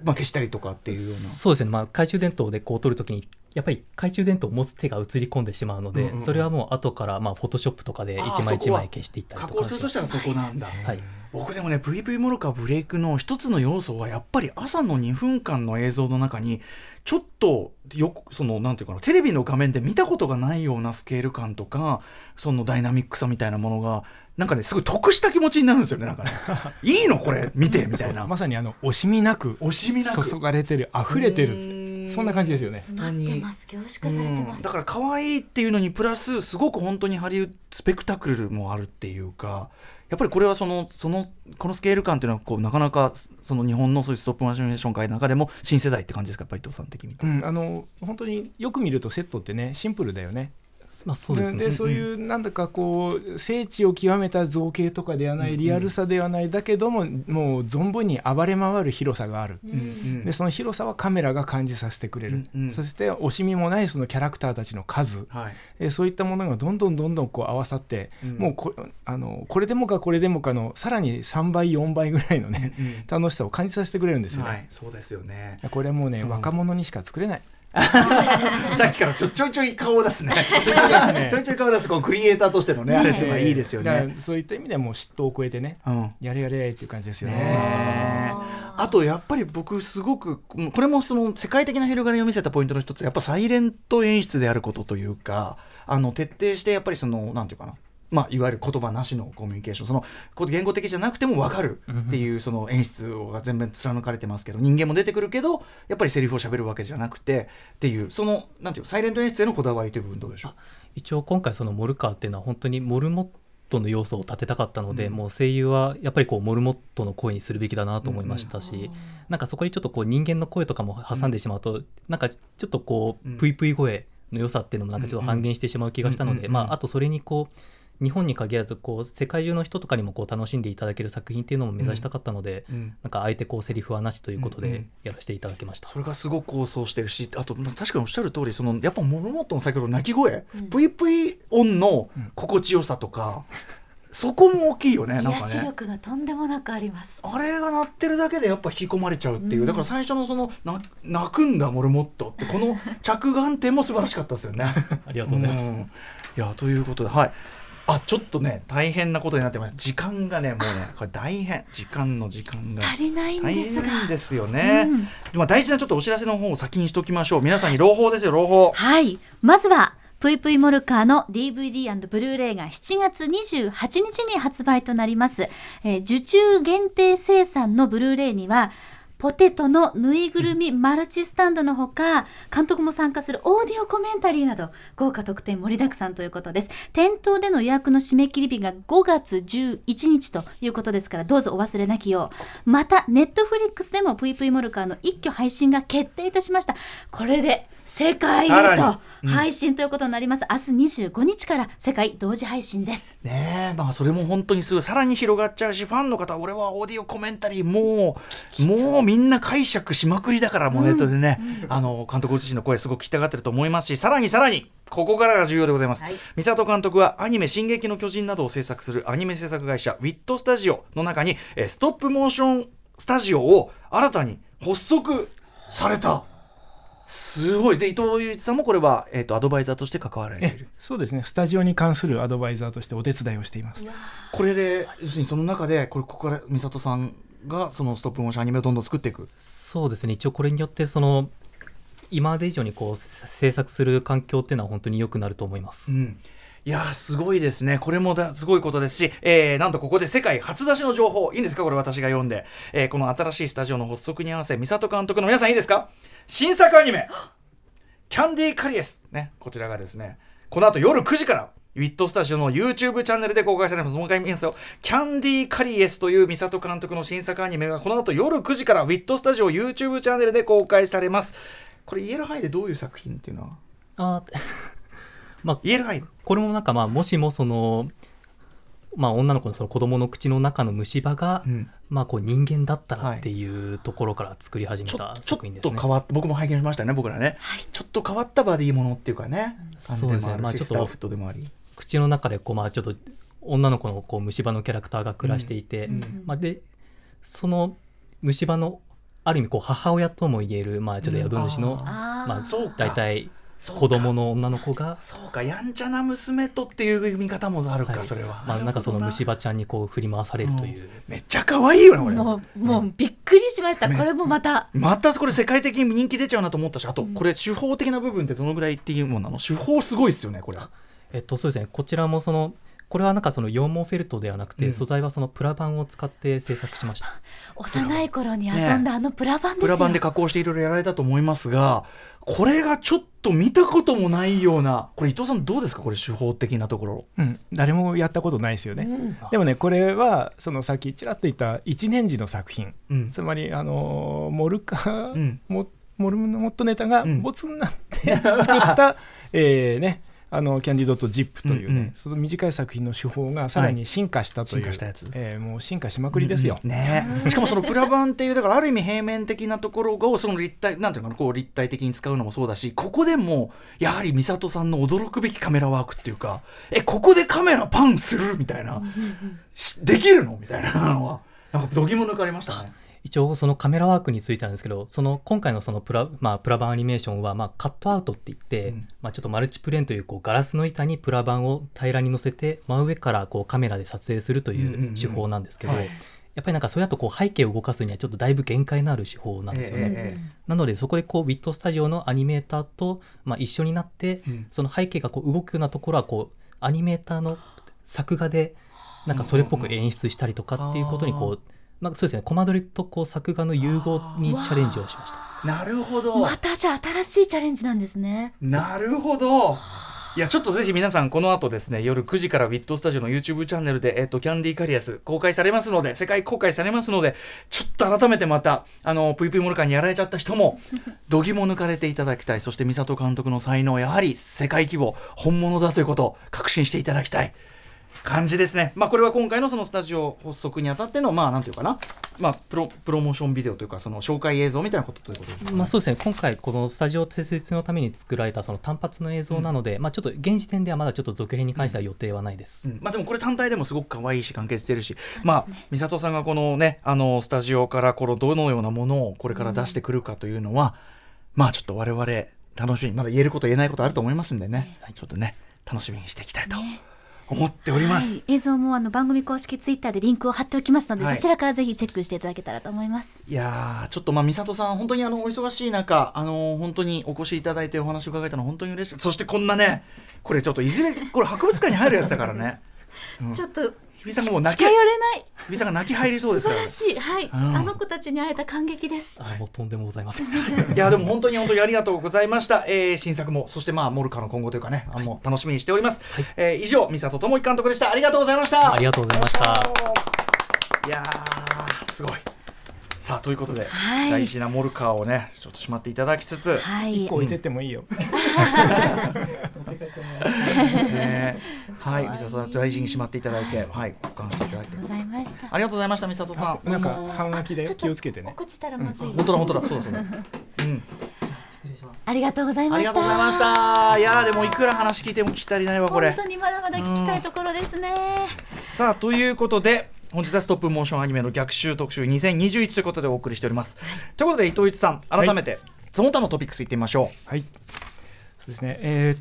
まあ、消したりとかっていうような。そうですね、まあ、懐中電灯でこう撮るときにやっぱり懐中電灯を持つ手が映り込んでしまうので、それはもう後からまあフォトショップとかで一枚一枚消していったりとか。加工するとしたらそこなんだ、僕でもね VV モルカーブレイクの一つの要素はやっぱり朝の2分間の映像の中にちょっとそのなんていうかな、テレビの画面で見たことがないようなスケール感とかそのダイナミックさみたいなものがなんかねすごい得した気持ちになるんですよね、なんかねいいのこれ見てみたいなまさに惜しみなく注がれてる、溢れてるそんな感じですよね。詰まってます、凝縮されてます、うん、だから可愛いっていうのにプラスすごく本当にハリウッドスペクタクルもあるっていうか、やっぱりこれはこのスケール感というのはこうなかなかその日本のそういうストップアニメーション界の中でも新世代って感じですか、やっぱり伊藤さん的に。うん、本当によく見るとセットってねシンプルだよね。まあ、そうですね。でそういうなんだかこう精緻を極めた造形とかではない、リアルさではない、だけどももう存分に暴れ回る広さがある、でその広さはカメラが感じさせてくれる、そして惜しみもないそのキャラクターたちの数、そういったものがどんどんこう合わさって、もうこれでもかこれでもかのさらに3倍4倍ぐらいのね、楽しさを感じさせてくれるんですよね、はい、そうですよね。これはもうね、若者にしか作れない。さっきからちょい顔を出すね。ちょい顔を出す、こうクリエイターとしてのね、あれっていうのはいいですよね。そういった意味ではもう嫉妬を超えてね、やれっていう感じですよね。あとやっぱり僕すごくこれもその世界的な広がりを見せたポイントの一つ、やっぱサイレント演出であることというか、徹底してやっぱりそのなんていうかな、まあ、いわゆる言葉なしのコミュニケーション、その言語的じゃなくても分かるっていうその演出が全面貫かれてますけど、人間も出てくるけどやっぱりセリフを喋るわけじゃなくてっていう、そのなんていうサイレント演出へのこだわりという部分どうでしょう。一応今回そのモルカーっていうのは本当にモルモットの要素を立てたかったので、もう声優はやっぱりこうモルモットの声にするべきだなと思いましたし、なんかそこにちょっとこう人間の声とかも挟んでしまうと、なんかちょっとこうプイプイ声の良さっていうのもなんかちょっと半減してしまう気がしたので、あとそれにこう日本に限らずこう世界中の人とかにもこう楽しんでいただける作品っていうのも目指したかったので、なんかあえてこうセリフはなしということでやらせていただきました。それがすごく構想してるし、あと確かにおっしゃる通り、そのやっぱモルモットの先ほど鳴き声、プイプイ音の心地よさとか、そこも大きいよね。なんかね、癒し力がとんでもなくあります。あれが鳴ってるだけでやっぱ引き込まれちゃうっていう、だから最初のその鳴くんだモルモットってこの着眼点も素晴らしかったですよね。ありがとうございます、いやということで、はい、ちょっとね大変なことになってます。時間がねもうねこれ大変、時間が足りないんですが大変ですよね、まあ、大事なちょっとお知らせの方を先にしておきましょう。皆さんに朗報ですよ、朗報。はい、まずはぷいぷいモルカーの DVD& ブルーレイが7月28日に発売となります、受注限定生産のブルーレイにはポテトのぬいぐるみマルチスタンドのほか、監督も参加するオーディオコメンタリーなど豪華特典盛りだくさんということです。店頭での予約の締め切り日が5月11日ということですから、どうぞお忘れなきよう。またネットフリックスでもぷいぷいモルカーの一挙配信が決定いたしました。これで世界へと配信ということになります、明日25日から世界同時配信ですね。まあ、それも本当にすぐさらに広がっちゃうし、ファンの方、俺はオーディオコメンタリーもうみんな解釈しまくりだから、もうネットでね、監督自身の声すごく聞きたがってると思いますし、さらにここからが重要でございます、はい、三里監督はアニメ進撃の巨人などを制作するアニメ制作会社 WIT STUDIO の中にストップモーションスタジオを新たに発足された。すごい。で伊藤祐一さんもこれは、アドバイザーとして関わられている。そうですね、スタジオに関するアドバイザーとしてお手伝いをしています。これで要するにその中でここから美里さんがそのストップモーションアニメをどんどん作っていく。そうですね、一応これによってその今まで以上にこう制作する環境っていうのは本当に良くなると思います、いやすごいですね。これもすごいことですし、なんとここで世界初出しの情報、いいんですかこれ私が読んで、この新しいスタジオの発足に合わせ美里監督の皆さんいいですか、新作アニメキャンディーカリエス、ね、こちらがですねこの後夜9時からWIT STUDIOの YouTube チャンネルで公開されます。もう一回見ますよ、キャンディーカリエスという美里監督の新作アニメがこの後夜9時から WIT STUDIO YouTube チャンネルで公開されます。これ言える範囲でどういう作品っていうのはまあ、言える範囲。これもなんかまあもしもそのまあ、女の子のその子供の口の中の虫歯が、まあこう人間だったらっていうところから作り始めた作品ですね。ちょっと変わった、僕も拝見しましたね、僕らね、ちょっと変わったバディものっていうかね、感じでもあるし、まあ、スタッフとでもあり、口の中でこうまあちょっと女の子のこう虫歯のキャラクターが暮らしていて、まあ、でその虫歯のある意味こう母親ともいえるまあちょっと宿主の、まあ大体子供の女の子がそうかやんちゃな娘とっていう見方もあるか、はい、それは、まあ、なんかその虫歯ちゃんにこう振り回されるという、めっちゃ可愛いよねこれ。もうびっくりしました、これもまたこれ世界的に人気出ちゃうなと思ったし、あとこれ手法的な部分ってどのぐらいっていうものなの。手法すごいですよねこれ。そうですね、こちらもそのこれはなんかその羊毛フェルトではなくて、素材はそのプラ板を使って制作しました。幼い頃に遊んだあのプラ板ですよ、ね、プラ板で加工していろいろやられたと思いますが、これがちょっと見たこともないような、これ伊藤さんどうですか、これ手法的なところ、誰もやったことないですよね、でもね、これはそのさっきちらっと言った一年次の作品、つまりモルカ、モルモットネタがボツになって作ったね、キャンディドットジップというね、その短い作品の手法がさらに進化したという、もう進化しまくりですよ、しかもそのプラ板っていう、だからある意味平面的なところをその立体、なんていうのかな、こう立体的に使うのもそうだし、ここでもやはり美里さんの驚くべきカメラワークっていうか、ここでカメラパンするみたいな、できるのみたいなのはなんか度肝抜かれましたね。一応そのカメラワークについてなんですけど、その今回のそのプラ板アニメーションはカットアウトっていって、ちょっとマルチプレーンという、こうガラスの板にプラ板を平らに乗せて真上からこうカメラで撮影するという手法なんですけど、やっぱりなんかそれだとこう背景を動かすにはちょっとだいぶ限界のある手法なんですよね、なのでそこでこう WIT STUDIO のアニメーターと一緒になって、その背景がこう動くようなところはこうアニメーターの作画でなんかそれっぽく演出したりとかっていうことにこう、そうですね、コマ撮りとこう作画の融合にチャレンジをしました。なるほど、またじゃあ新しいチャレンジなんですね。なるほど、いやちょっとぜひ皆さんこの後ですね、夜9時から WIT STUDIO の YouTube チャンネルで、キャンディーカリアス公開されますので、世界公開されますので、ちょっと改めてまたぷいぷいモルカーにやられちゃった人も度肝抜かれていただきたい。そして美里監督の才能、やはり世界規模本物だということを確信していただきたい感じですね。これは今回のそのスタジオ発足にあたってのなんていうかな、プロモーションビデオというか、その紹介映像みたいなことということですか、そうですね。今回このスタジオ設立のために作られたその単発の映像なので、ちょっと現時点ではまだちょっと続編に関しては予定はないです、でもこれ単体でもすごく可愛いし完結してるし、美里さんがこのね、スタジオからこのどのようなものをこれから出してくるかというのは、ちょっと我々楽しみ、まだ言えること言えないことあると思いますんでね、ちょっとね楽しみにしていきたいと、思っております、映像も番組公式ツイッターでリンクを貼っておきますので、そちらからぜひチェックしていただけたらと思います。いやちょっと美里さん本当にお忙しい中、本当にお越しいただいてお話を伺えたの本当に嬉しい。そしてこんなね、これちょっといずれこれ博物館に入るやつだからね、ちょっと日比さんがもう近寄れない、日比さんが泣き入りそうですから、素晴らしい、あの子たちに会えた感激です、もうとんでもございませんいやでも本当にありがとうございました、新作も、そしてモルカーの今後というかね、もう楽しみにしております、以上美里智樹監督でした。ありがとうございました。ありがとうございました。いやすごい。さあということで、大事なモルカーをねちょっとしまっていただきつつ、1個置いてってもいいよ、美里さん大事にしまっていただいて、保管していただいてありがとうございました。ありがとうございました。美里さんなんか半脇で気をつけてね、落ちたらまずい、本当だそうですね、失礼します。ありがとうございました。ありがとうございました。いやでもいくら話聞いても聞き足りないわこれ、本当にまだまだ聞きたいところですね。さあということで本日はストップモーションアニメの逆襲特集2021ということでお送りしております、ということで伊藤一さん改めて、その他のトピックスいってみましょう。そうですね、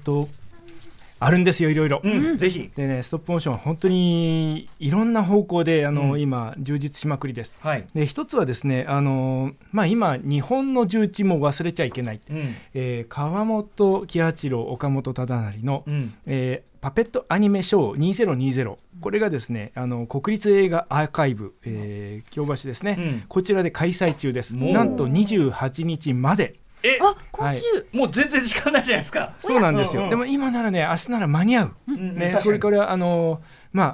あるんですよいろいろ、ぜひ。でね、ストップモーションは本当にいろんな方向で今充実しまくりです、で一つはですね、今日本の重鎮も忘れちゃいけない、川本喜八郎岡本忠成の、パペットアニメショー2020、これがですね国立映画アーカイブ、京橋ですね、こちらで開催中です。なんと28日まで。今週、もう全然時間ないじゃないですか。そうなんですよ、でも今ならね、明日なら間に合う、それから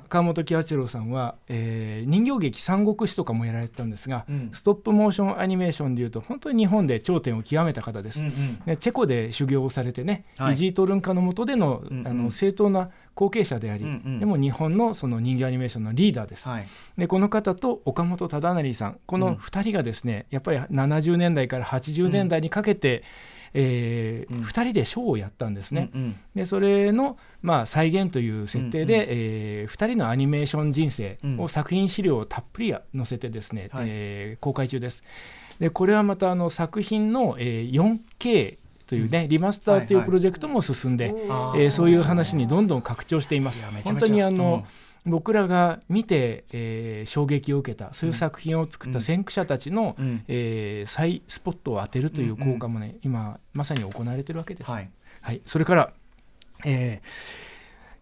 川本喜八郎さんは、人形劇三国志とかもやられてたんですが、ストップモーションアニメーションでいうと本当に日本で頂点を極めた方です、でチェコで修行をされてね、イジートルンカの下での、正当な後継者であり、でも日本のその人形アニメーションのリーダーです、でこの方と岡本忠成さん、この2人がですね、やっぱり70年代から80年代にかけて、2人でショーをやったんですね、でそれの、再現という設定で、2人のアニメーション人生を作品資料をたっぷり載せてですね、公開中です。でこれはまた作品の、4Kというね、リマスターというプロジェクトも進んで、そういう話にどんどん拡張しています。本当に僕らが見て、衝撃を受けた、そういう作品を作った先駆者たちの、再スポットを当てるという効果もね、今まさに行われているわけです、それから、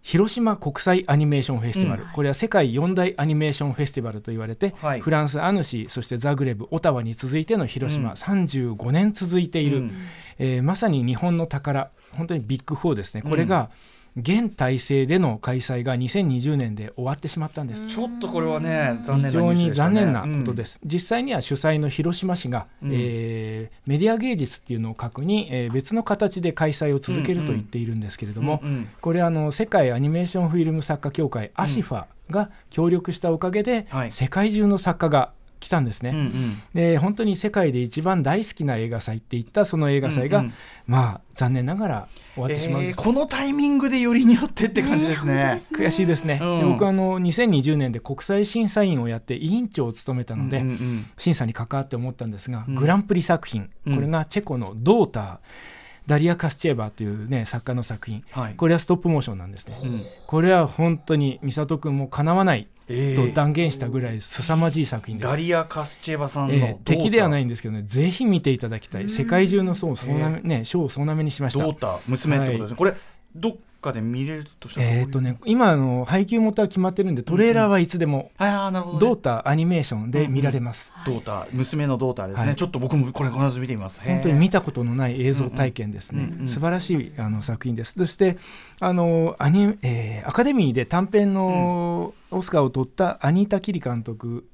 広島国際アニメーションフェスティバル、これは世界4大アニメーションフェスティバルと言われて、はい、フランスアヌシー、そしてザグレブ、オタワに続いての広島、35年続いている、まさに日本の宝、本当にビッグ4ですね。これが、現体制での開催が2020年で終わってしまったんです。ちょっとこれはね、残念なニュースでしたね。非常に残念なことです。実際には主催の広島市が、メディア芸術っていうのを核に、別の形で開催を続けると言っているんですけれども、これは世界アニメーションフィルム作家協会アシファが協力したおかげで、世界中の作家が来たんですね。で、本当に世界で一番大好きな映画祭っていったその映画祭が、残念ながら終わってしまうんです。このタイミングでよりによってって感じですね。悔しいですね。僕は2020年で国際審査員をやって委員長を務めたので、審査に関わって思ったんですが、グランプリ作品、これがチェコのドーター、ダリア・カスチェーバーという、作家の作品、これはストップモーションなんですね。これは本当に美里くんもかなわないと断言したぐらい凄まじい作品です。ダリア・カスチェバさんの、敵ではないんですけどね、ぜひ見ていただきたい。世界中の賞を総なめにしました。ドータ娘ってことですね。これどっかで見れるとしたら、今配給元は決まってるんで、トレーラーはいつでも、ドータアニメーションで見られます。ドータ娘のドータですね、ちょっと僕もこれ必ず見てみます。本当に見たことのない映像体験ですね。素晴らしい作品です。そしてアカデミーで短編のオスカーを取ったアニータ・キリ監督、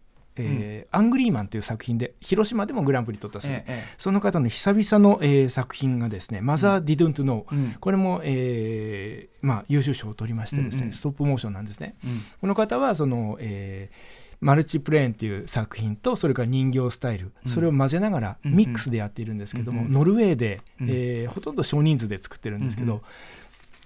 アングリーマンという作品で広島でもグランプリ取ったそうで、その方の久々の、作品がですね、マザー・ディ・ドゥント・ノー、これも、優秀賞を取りましてですね、ストップモーションなんですね。この方はマルチプレーンという作品と、それから人形スタイル、それを混ぜながらミックスでやっているんですけども、ノルウェーで、ほとんど少人数で作ってるんですけど、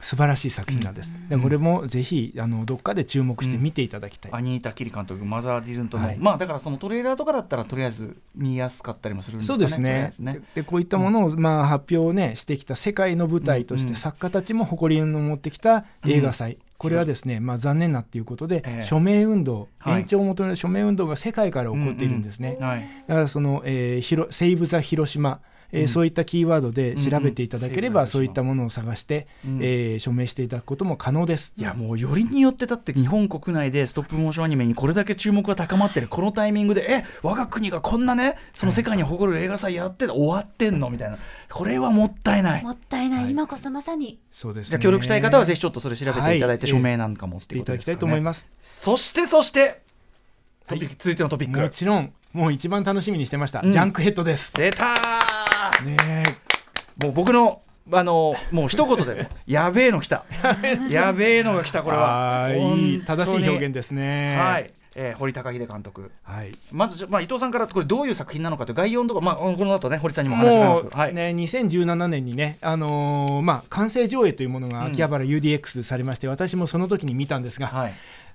素晴らしい作品なんです。これもぜひどっかで注目して見ていただきたい。アニータ・キリ監督、マザー・ディズンとの、だからそのトレーラーとかだったらとりあえず見やすかったりもするんですかね。そうですね。でこういったものを、発表を、してきた世界の舞台として、作家たちも誇りを持ってきた映画祭、これはですね、残念なということで、署名運動、延長を求める署名運動が世界から起こっているんですね。だからセイブ・ザ・広島、そういったキーワードで調べていただければ、そういったものを探して、署名していただくことも可能です。いや、もうよりによってだって日本国内でストップモーションアニメにこれだけ注目が高まってるこのタイミングで、我が国がこんなその世界に誇る映画祭やって終わってんのみたいな、これはもったいない、もったいない、今こそまさにそうですね。協力したい方はぜひちょっとそれ調べていただいて、署名なんかもしていただきたいと思います。そして続いてのトピック、もちろんもう一番楽しみにしてました、ジャンクヘッドです。出たー、もう僕のもう一言でやべえの来たやべえのが来た。これは正しい表現ですね。堀高秀監督、まず、伊藤さんからこれどういう作品なのかという概要とか、この後ね、堀さんにも話しますけど、2017年にね、完成上映というものが秋葉原 UDX でされまして、私もその時に見たんですが、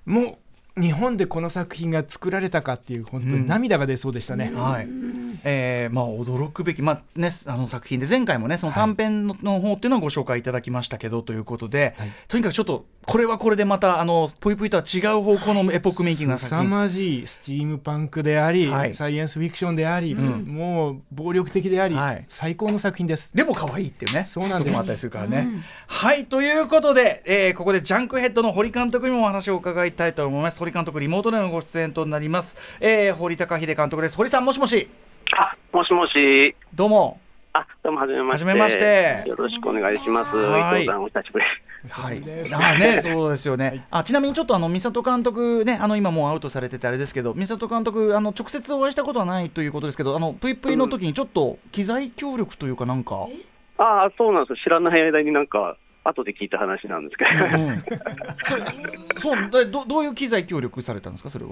もう日本でこの作品が作られたかっていう、本当に涙が出そうでしたね。驚くべき、作品で、前回もねその短編の方っていうのをご紹介いただきましたけど、ということで、とにかくちょっとこれはこれでまたぽいぽいとは違う方向のエポックメイキングな作品、凄まじいスチームパンクであり、サイエンスフィクションであり、もう暴力的であり、最高の作品です。でも可愛いっていうね、そうなんです、そこもあったりするからね、ということで、ここでジャンクヘッドの堀監督にもお話を伺いたいと思います。堀監督、リモートでのご出演となります、堀高秀監督です。堀さん、もしもし。もしもし。どうも。どうも、はじめまして、よろしくお願いします。伊藤さん、お久しぶり。そうですよね。ちなみにちょっと美里監督ね、今もうアウトされててあれですけど、美里監督直接お会いしたことはないということですけど、ぷいぷいの時にちょっと機材協力というかなんか、そうなんです。知らない間になんか後で聞いた話なんですけど、どういう機材協力されたんですか、それは。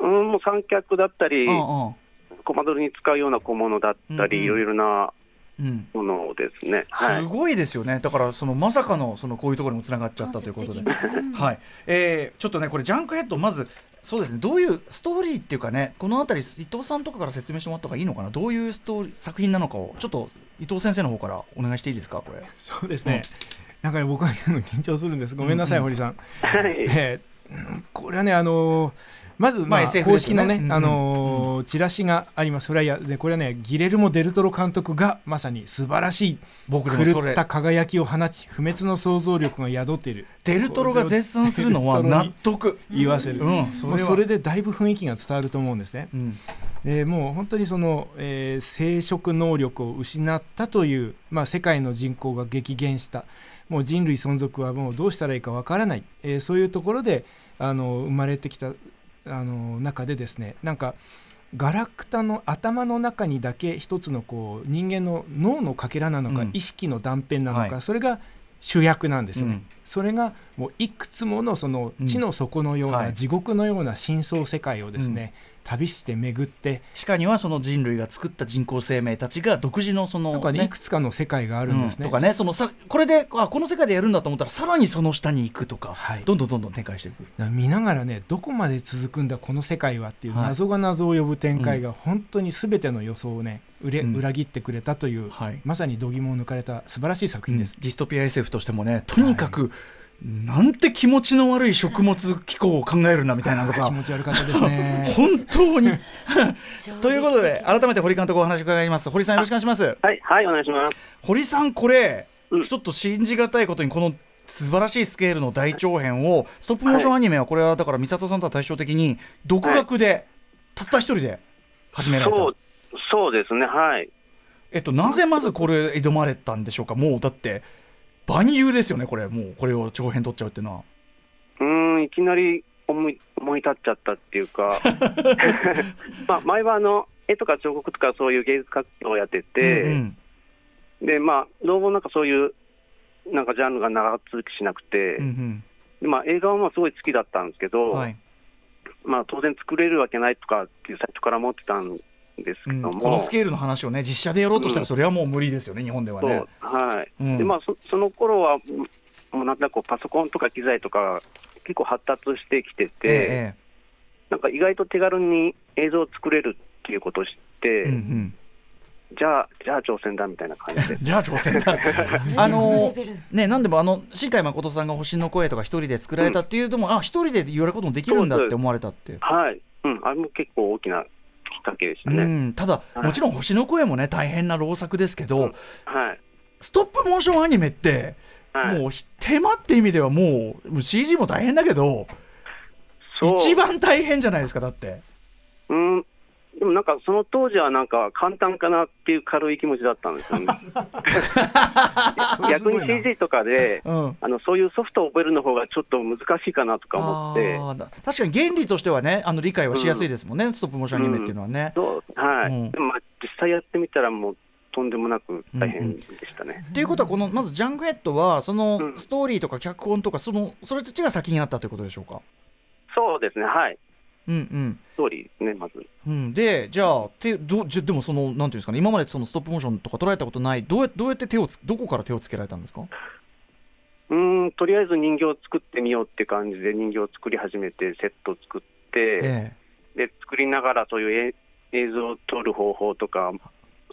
もう三脚だったり、コマドルに使うような小物だったり、いろいろなものですね。すごいですよね。だからまさかのこういうところにもつながっちゃったということで、ちょっとね、これジャンクヘッド、まずそうですね、どういうストーリーっていうかね、このあたり伊藤さんとかから説明してもらった方がいいのかな、どういう作品なのかをちょっと伊藤先生の方からお願いしていいですか、これ。そうですね、なんか僕は緊張するんです、ごめんなさい、堀さん。これはね、まず公式のね、チラシがあります。フライヤーで、これはね、ギレルモ・デルトロ監督がまさに素晴らしい狂った輝きを放ち不滅の想像力が宿っている。デルトロが絶賛するのは納得言わせる、それでだいぶ雰囲気が伝わると思うんですね、でもう本当にその、生殖能力を失ったという、世界の人口が激減した、もう人類存続はもうどうしたらいいかわからない、そういうところで生まれてきた中でですね、なんかガラクタの頭の中にだけ一つのこう人間の脳のかけらなのか、意識の断片なのか、それが主役なんですよね、それがもういくつものその地の底のような、地獄のような深層世界をですね、旅して巡って、地下にはその人類が作った人工生命たちが独自のその、いくつかの世界があるんですね、とかね、そのさ、これでこの世界でやるんだと思ったらさらにその下に行くとか、どんどんどんどん展開していく、見ながらね、どこまで続くんだこの世界はっていう謎が謎を呼ぶ展開が本当に全ての予想をね、裏切ってくれたという、まさに度肝を抜かれた素晴らしい作品です、ディストピア SF としてもね、とにかく、なんて気持ちの悪い食物機構を考えるなみたいなのが気持ち悪かったですね本当にということで改めて堀監督お話伺います。堀さんよろしくお願いします。はい、はい、お願いします。堀さん、これ、ちょっと信じがたいことにこの素晴らしいスケールの大長編をストップモーションアニメは、これはだから美里さんとは対照的に独学で、たった一人で始められた。そうですね、なぜまずこれ挑まれたんでしょうか。もうだって万有ですよね、これ。もうこれを長編撮っちゃうっていうのは、いきなり思い立っちゃったっていうか前は絵とか彫刻とかそういう芸術活動をやってて、で老後なんかそういうなんかジャンルが長続きしなくて、で映画はすごい好きだったんですけど、当然作れるわけないとかっていう最初から思ってたんですけども、このスケールの話をね、実写でやろうとしたらそれはもう無理ですよね、日本ではね。でその頃はもうなんかこうパソコンとか機材とか結構発達してきてて、なんか意外と手軽に映像を作れるっていうことを知って、じゃあ挑戦だみたいな感じでじゃあ挑戦だね、なんでも新海誠さんが星の声とか一人で作られたっていうのも、一人で言われることもできるんだって思われたっていう、あれも結構大きなきっかけでしたね。ただ、もちろん星の声もね、大変な労作ですけど、ストップモーションアニメって、もう手間って意味ではもう CG も大変だけど一番大変じゃないですか、だって。でもなんかその当時はなんか簡単かなっていう軽い気持ちだったんですよね逆に CG とかで、そういうソフトを覚えるの方がちょっと難しいかなとか思って。確かに原理としてはね、理解はしやすいですもんね、ストップモーションアニメっていうのはね。でも実際やってみたらもうとんでもなく大変でしたね。ということは、このまずジャンクヘッドはそのストーリーとか脚本とかそれたちが先にあったということでしょうか。そうですね、ストーリーですね、まず。で、じゃあでもそのなんていうんですかね、今までそのストップモーションとか捉えたことない、どうやってどこから手をつけられたんですか。とりあえず人形を作ってみようって感じで人形を作り始めて、セット作って、で作りながらそういう映像を撮る方法とか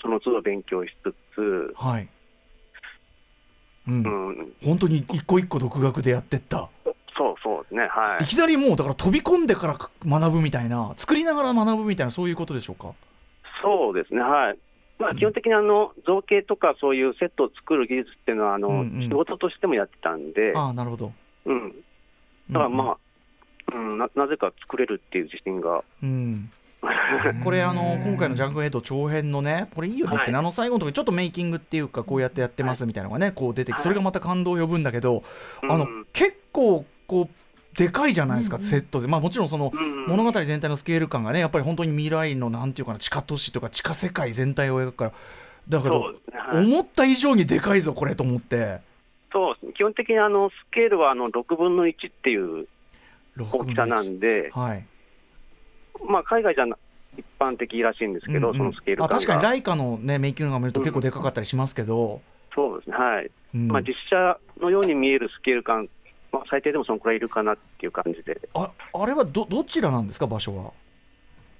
その都度勉強しつつ、本当に一個一個独学でやってった。そうですね、いきなりもうだから飛び込んでから学ぶみたいな、作りながら学ぶみたいな、そういうことでしょうか。そうですね、基本的に造形とかそういうセットを作る技術っていうのは仕事としてもやってたんで、なるほど。だからなぜか作れるっていう自信が、これ今回のジャンクヘッド長編のね、これいいよねって、最後のところちょっとメイキングっていうか、こうやってやってますみたいなのがね、こう出てきて、それがまた感動を呼ぶんだけど、結構こうでかいじゃないですか、セットで。もちろんその物語全体のスケール感がね、やっぱり本当に未来のなんていうかな、地下都市とか地下世界全体を描くから、だけど思った以上にでかいぞこれと思って。そう、基本的にスケールは6分の1っていう大きさなんで、海外じゃ一般的らしいんですけど、そのスケール感が。確かにライカの、ね、メイキングが見ると結構でかかったりしますけど、そうですね、実写のように見えるスケール感、最低でもそのくらいいるかなっていう感じで。あれはどちらなんですか、場所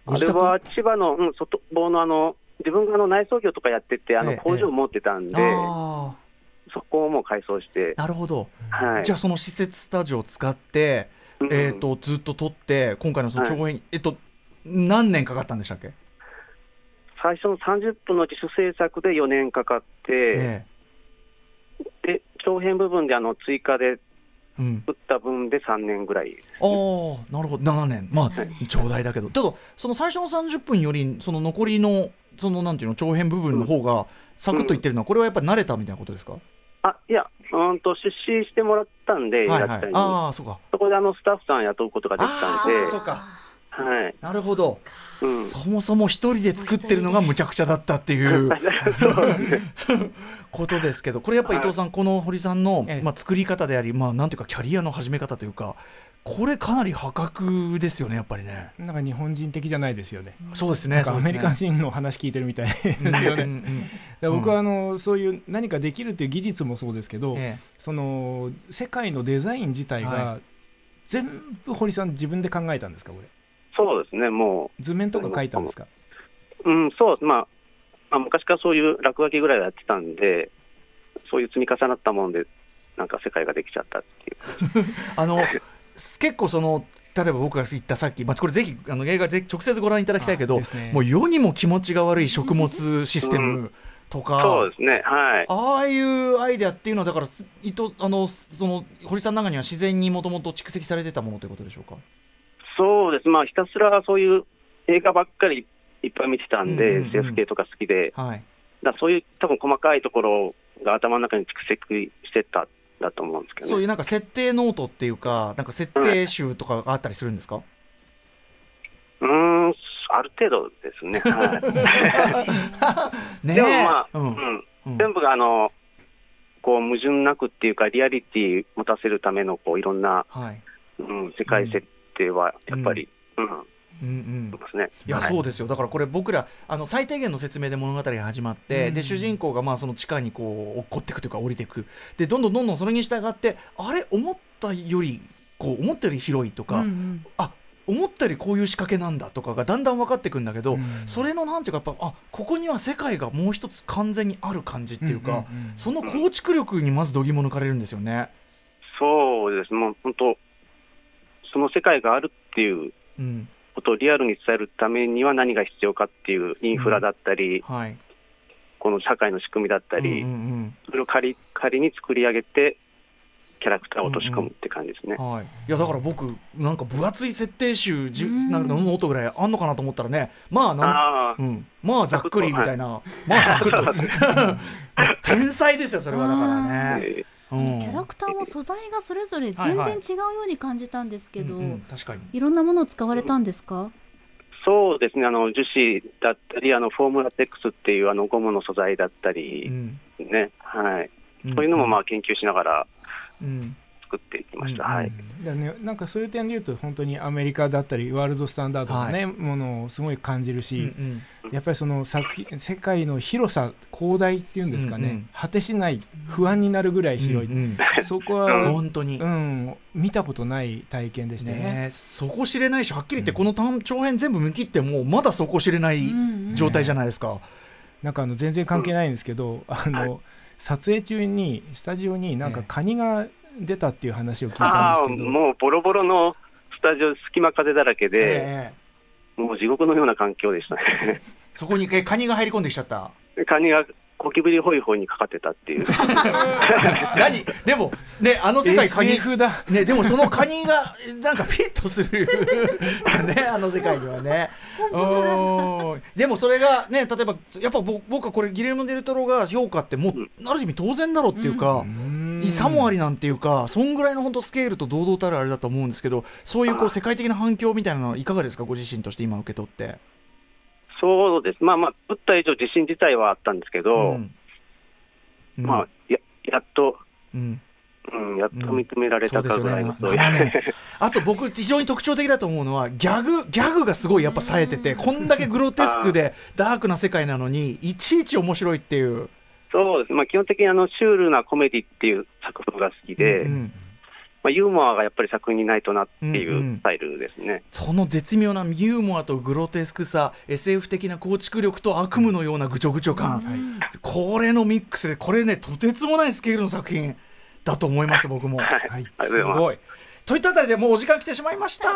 は。あれは千葉の、外房の自分が内装業とかやってて、工場を持ってたんで、そこをもう改装して。なるほど、じゃあその施設スタジオを使ってずっと撮って、今回のその長編、何年かかったんでしたっけ？最初の30分の自主制作で4年かかって、で長編部分で追加で打った分で3年ぐらい、なるほど7年、まあ、長大だけどただその最初の30分よりその残りのそのなんていうの長編部分の方がサクッといってるのは、これはやっぱり慣れたみたいなことですか？いや、出資してもらったんで、そこでスタッフさん雇うことができたんで、はい、なるほど、そもそも一人で作ってるのがむちゃくちゃだったっていうことですけど、これやっぱり伊藤さん、この堀さんの、作り方であり、なんていうかキャリアの始め方というか、これかなり破格ですよね、やっぱりね。なんか日本人的じゃないですよね。そうですね。なんかアメリカ人の話聞いてるみたいですよね。僕はそういう何かできるっていう技術もそうですけど、その世界のデザイン自体が全部堀さん自分で考えたんですか、これ？そうですね。もう図面とか書いたんですか？そう、昔からそういう落書きぐらいやってたんで、そういう積み重なったものでなんか世界ができちゃったっていう結構その例えば僕が言ったさっき、これぜひ映画直接ご覧いただきたいけど、もう世にも気持ちが悪い食物システムとか、そうですね、ああいうアイデアっていうのはだからその堀さんの中には自然にもともと蓄積されてたものということでしょうか？そうです、ひたすらそういう映画ばっかりいっぱい見てたんで、SF 系とか好きで、だそういう多分細かいところが頭の中に蓄積してただと思うんですけど、ね、そういうなんか設定ノートっていうか、なんか設定集とかがあったりするんですか？ある程度ですね。でも全部がこう矛盾なくっていうか、リアリティ持たせるためのこういろんな、世界設定はやっぱり。いや、そうですよ。だからこれ僕ら最低限の説明で物語が始まって、で主人公がその地下にこう落っこっていくというか降りていく、でどんどんそれに従って、あれ思ったより広いとか、思ったよりこういう仕掛けなんだとかがだんだん分かってくんだけど、それのなんていうかやっぱここには世界がもう一つ完全にある感じっていうか、その構築力にまず度肝抜かれるんですよね。そうです。もう本当その世界があるっていう。ことをリアルに伝えるためには何が必要かっていうインフラだったり、この社会の仕組みだったり、それを仮に作り上げてキャラクターを落とし込むって感じですね。いやだから僕なんか分厚い設定集なんかの音ぐらいあんのかなと思ったらね、ざっくりみたいな、ざっくりと天才ですよ、それは。だからね、キャラクターも素材がそれぞれ全然違うように感じたんですけど、いろんなものを使われたんですか？そうですね、樹脂だったりフォームラテックスっていうゴムの素材だったり、そういうのも研究しながら作っていきました。なんかそういう点でいうと本当にアメリカだったりワールドスタンダードの、ものをすごい感じるし、やっぱりその世界の広さ、広大っていうんですかね、果てしない、不安になるぐらい広い、そこは本当に、見たことない体験でしたよ ね。そこ知れないし、はっきり言ってこの長編全部見切ってもまだそこ知れない状態じゃないですか。なんか全然関係ないんですけど、撮影中にスタジオになんかカニが出たっていう話を聞いたんですけど、もうボロボロのスタジオ、隙間風だらけで、もう地獄のような環境でしたね。そこにカニが入り込んできちゃった。カニがゴキブリホイホイにかかってたっていう何でも、ね、世界カニ、ね、でもそのカニがなんかフィットするね、世界にはねでもそれがね、例えばやっぱ僕はこれギレルモ・デル・トロが評価ってもう、ある意味当然だろうっていうか、さもありなんていうか、そんぐらいの本当スケールと堂々たるあれだと思うんですけど、そうい う世界的な反響みたいなのはいかがですか、ご自身として今受け取って？そうです、打った以上自信自体はあったんですけど、やっと、やっと認められたかぐらいの、あと僕非常に特徴的だと思うのはギャグがすごいやっぱ冴えてて、こんだけグロテスクでダークな世界なのにいちいち面白いっていう。そうです、基本的にシュールなコメディっていう作風が好きで、ユーモアがやっぱり作品にないとなっていうスタイルですね。その絶妙なユーモアとグロテスクさ、 SF 的な構築力と悪夢のようなぐちょぐちょ感、これのミックスで、これね、とてつもないスケールの作品だと思います、僕も。すごい。といったあたりでもうお時間来てしまいました。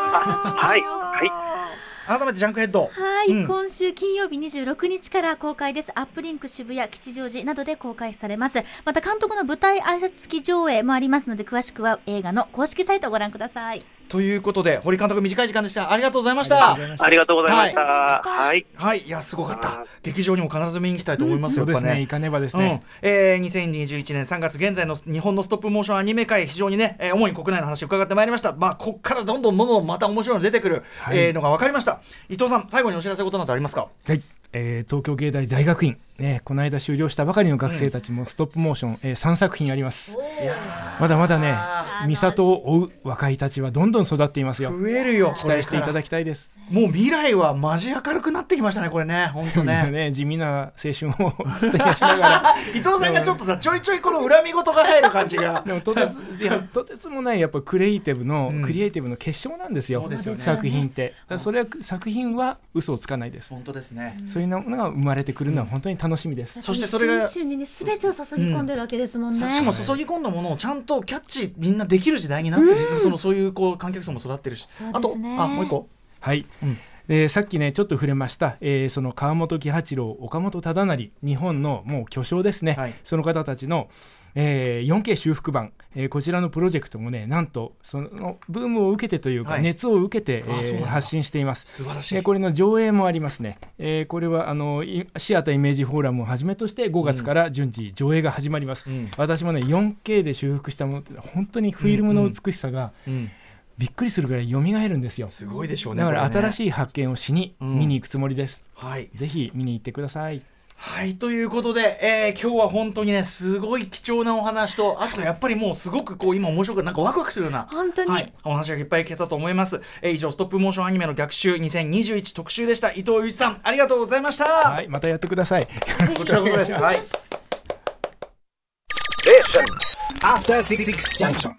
改めてジャンクヘッド、はい、うん、今週金曜日26日から公開です。アップリンク、渋谷、吉祥寺などで公開されます。また監督の舞台挨拶付き上映もありますので、詳しくは映画の公式サイトをご覧ください。ということで堀監督、短い時間でした。ありがとうございました。ありがとうございました。はい、はい、いやすごかった。劇場にも必ず見に来たいと思いますよ、うん、やっぱね、行かねばですね、うん、2021年3月現在の日本のストップモーションアニメ界、非常にね、主に国内の話を伺ってまいりました。まあこっからどんどんまた面白いの出てくる、はい、のが分かりました。伊藤さん、最後にお知らせことなどありますか？はい、東京芸大大学院、この間修了したばかりの学生たちもストップモーション、3作品あります。まだまだね、美里を追う若いたちはどんどん育っていますよ。増えるよ。期待していただきたいです。もう未来はマジ明るくなってきましたね、これね、本当 ね地味な青春を過ごしながら伊藤さんがちょっとさ、ちょいちょいこの恨み事が入る感じがでもとてつもない、やっぱクリエイティブの結晶なんです よ、うん、ですよね、作品って。だそれは、作品は嘘をつかないです。本当ですね。そういうのが生まれてくるのは本当に楽しみです、うん、そしてそれが新春にね、全てを注ぎ込んでるわけですもんね、うん、しかも注ぎ込んだものをちゃんとキャッチみんなできる時代になって、うん、そういうこう観客層も育ってるし、ね、あと、あ、もう一個、はい、うん、さっきねちょっと触れました、その川本喜八郎、岡本忠成、日本のもう巨匠ですね、はい、その方たちの、4K 修復版、こちらのプロジェクトもね、なんとそのブームを受けてというか、はい、熱を受けて、発信しています。素晴らしい。これの上映もありますね、これはシアターイメージフォーラムをはじめとして5月から順次上映が始まります、うん、私もね 4K で修復したものって本当にフィルムの美しさが、うんうんうん、びっくりするぐらい蘇るんですよ。すごいでしょうね。だから新しい発見をしに、ね、見に行くつもりです、うん、はい、ぜひ見に行ってください。はい、ということで、今日は本当にね、すごい貴重なお話と、あとやっぱりもうすごくこう今面白く、なんかワクワクするような本当に、はい、お話がいっぱい聞けたと思います。以上、ストップモーションアニメの逆襲2021特集でした。伊藤祐一さん、ありがとうございました。はい、またやってください。こちらこそです。はい。After 66 junction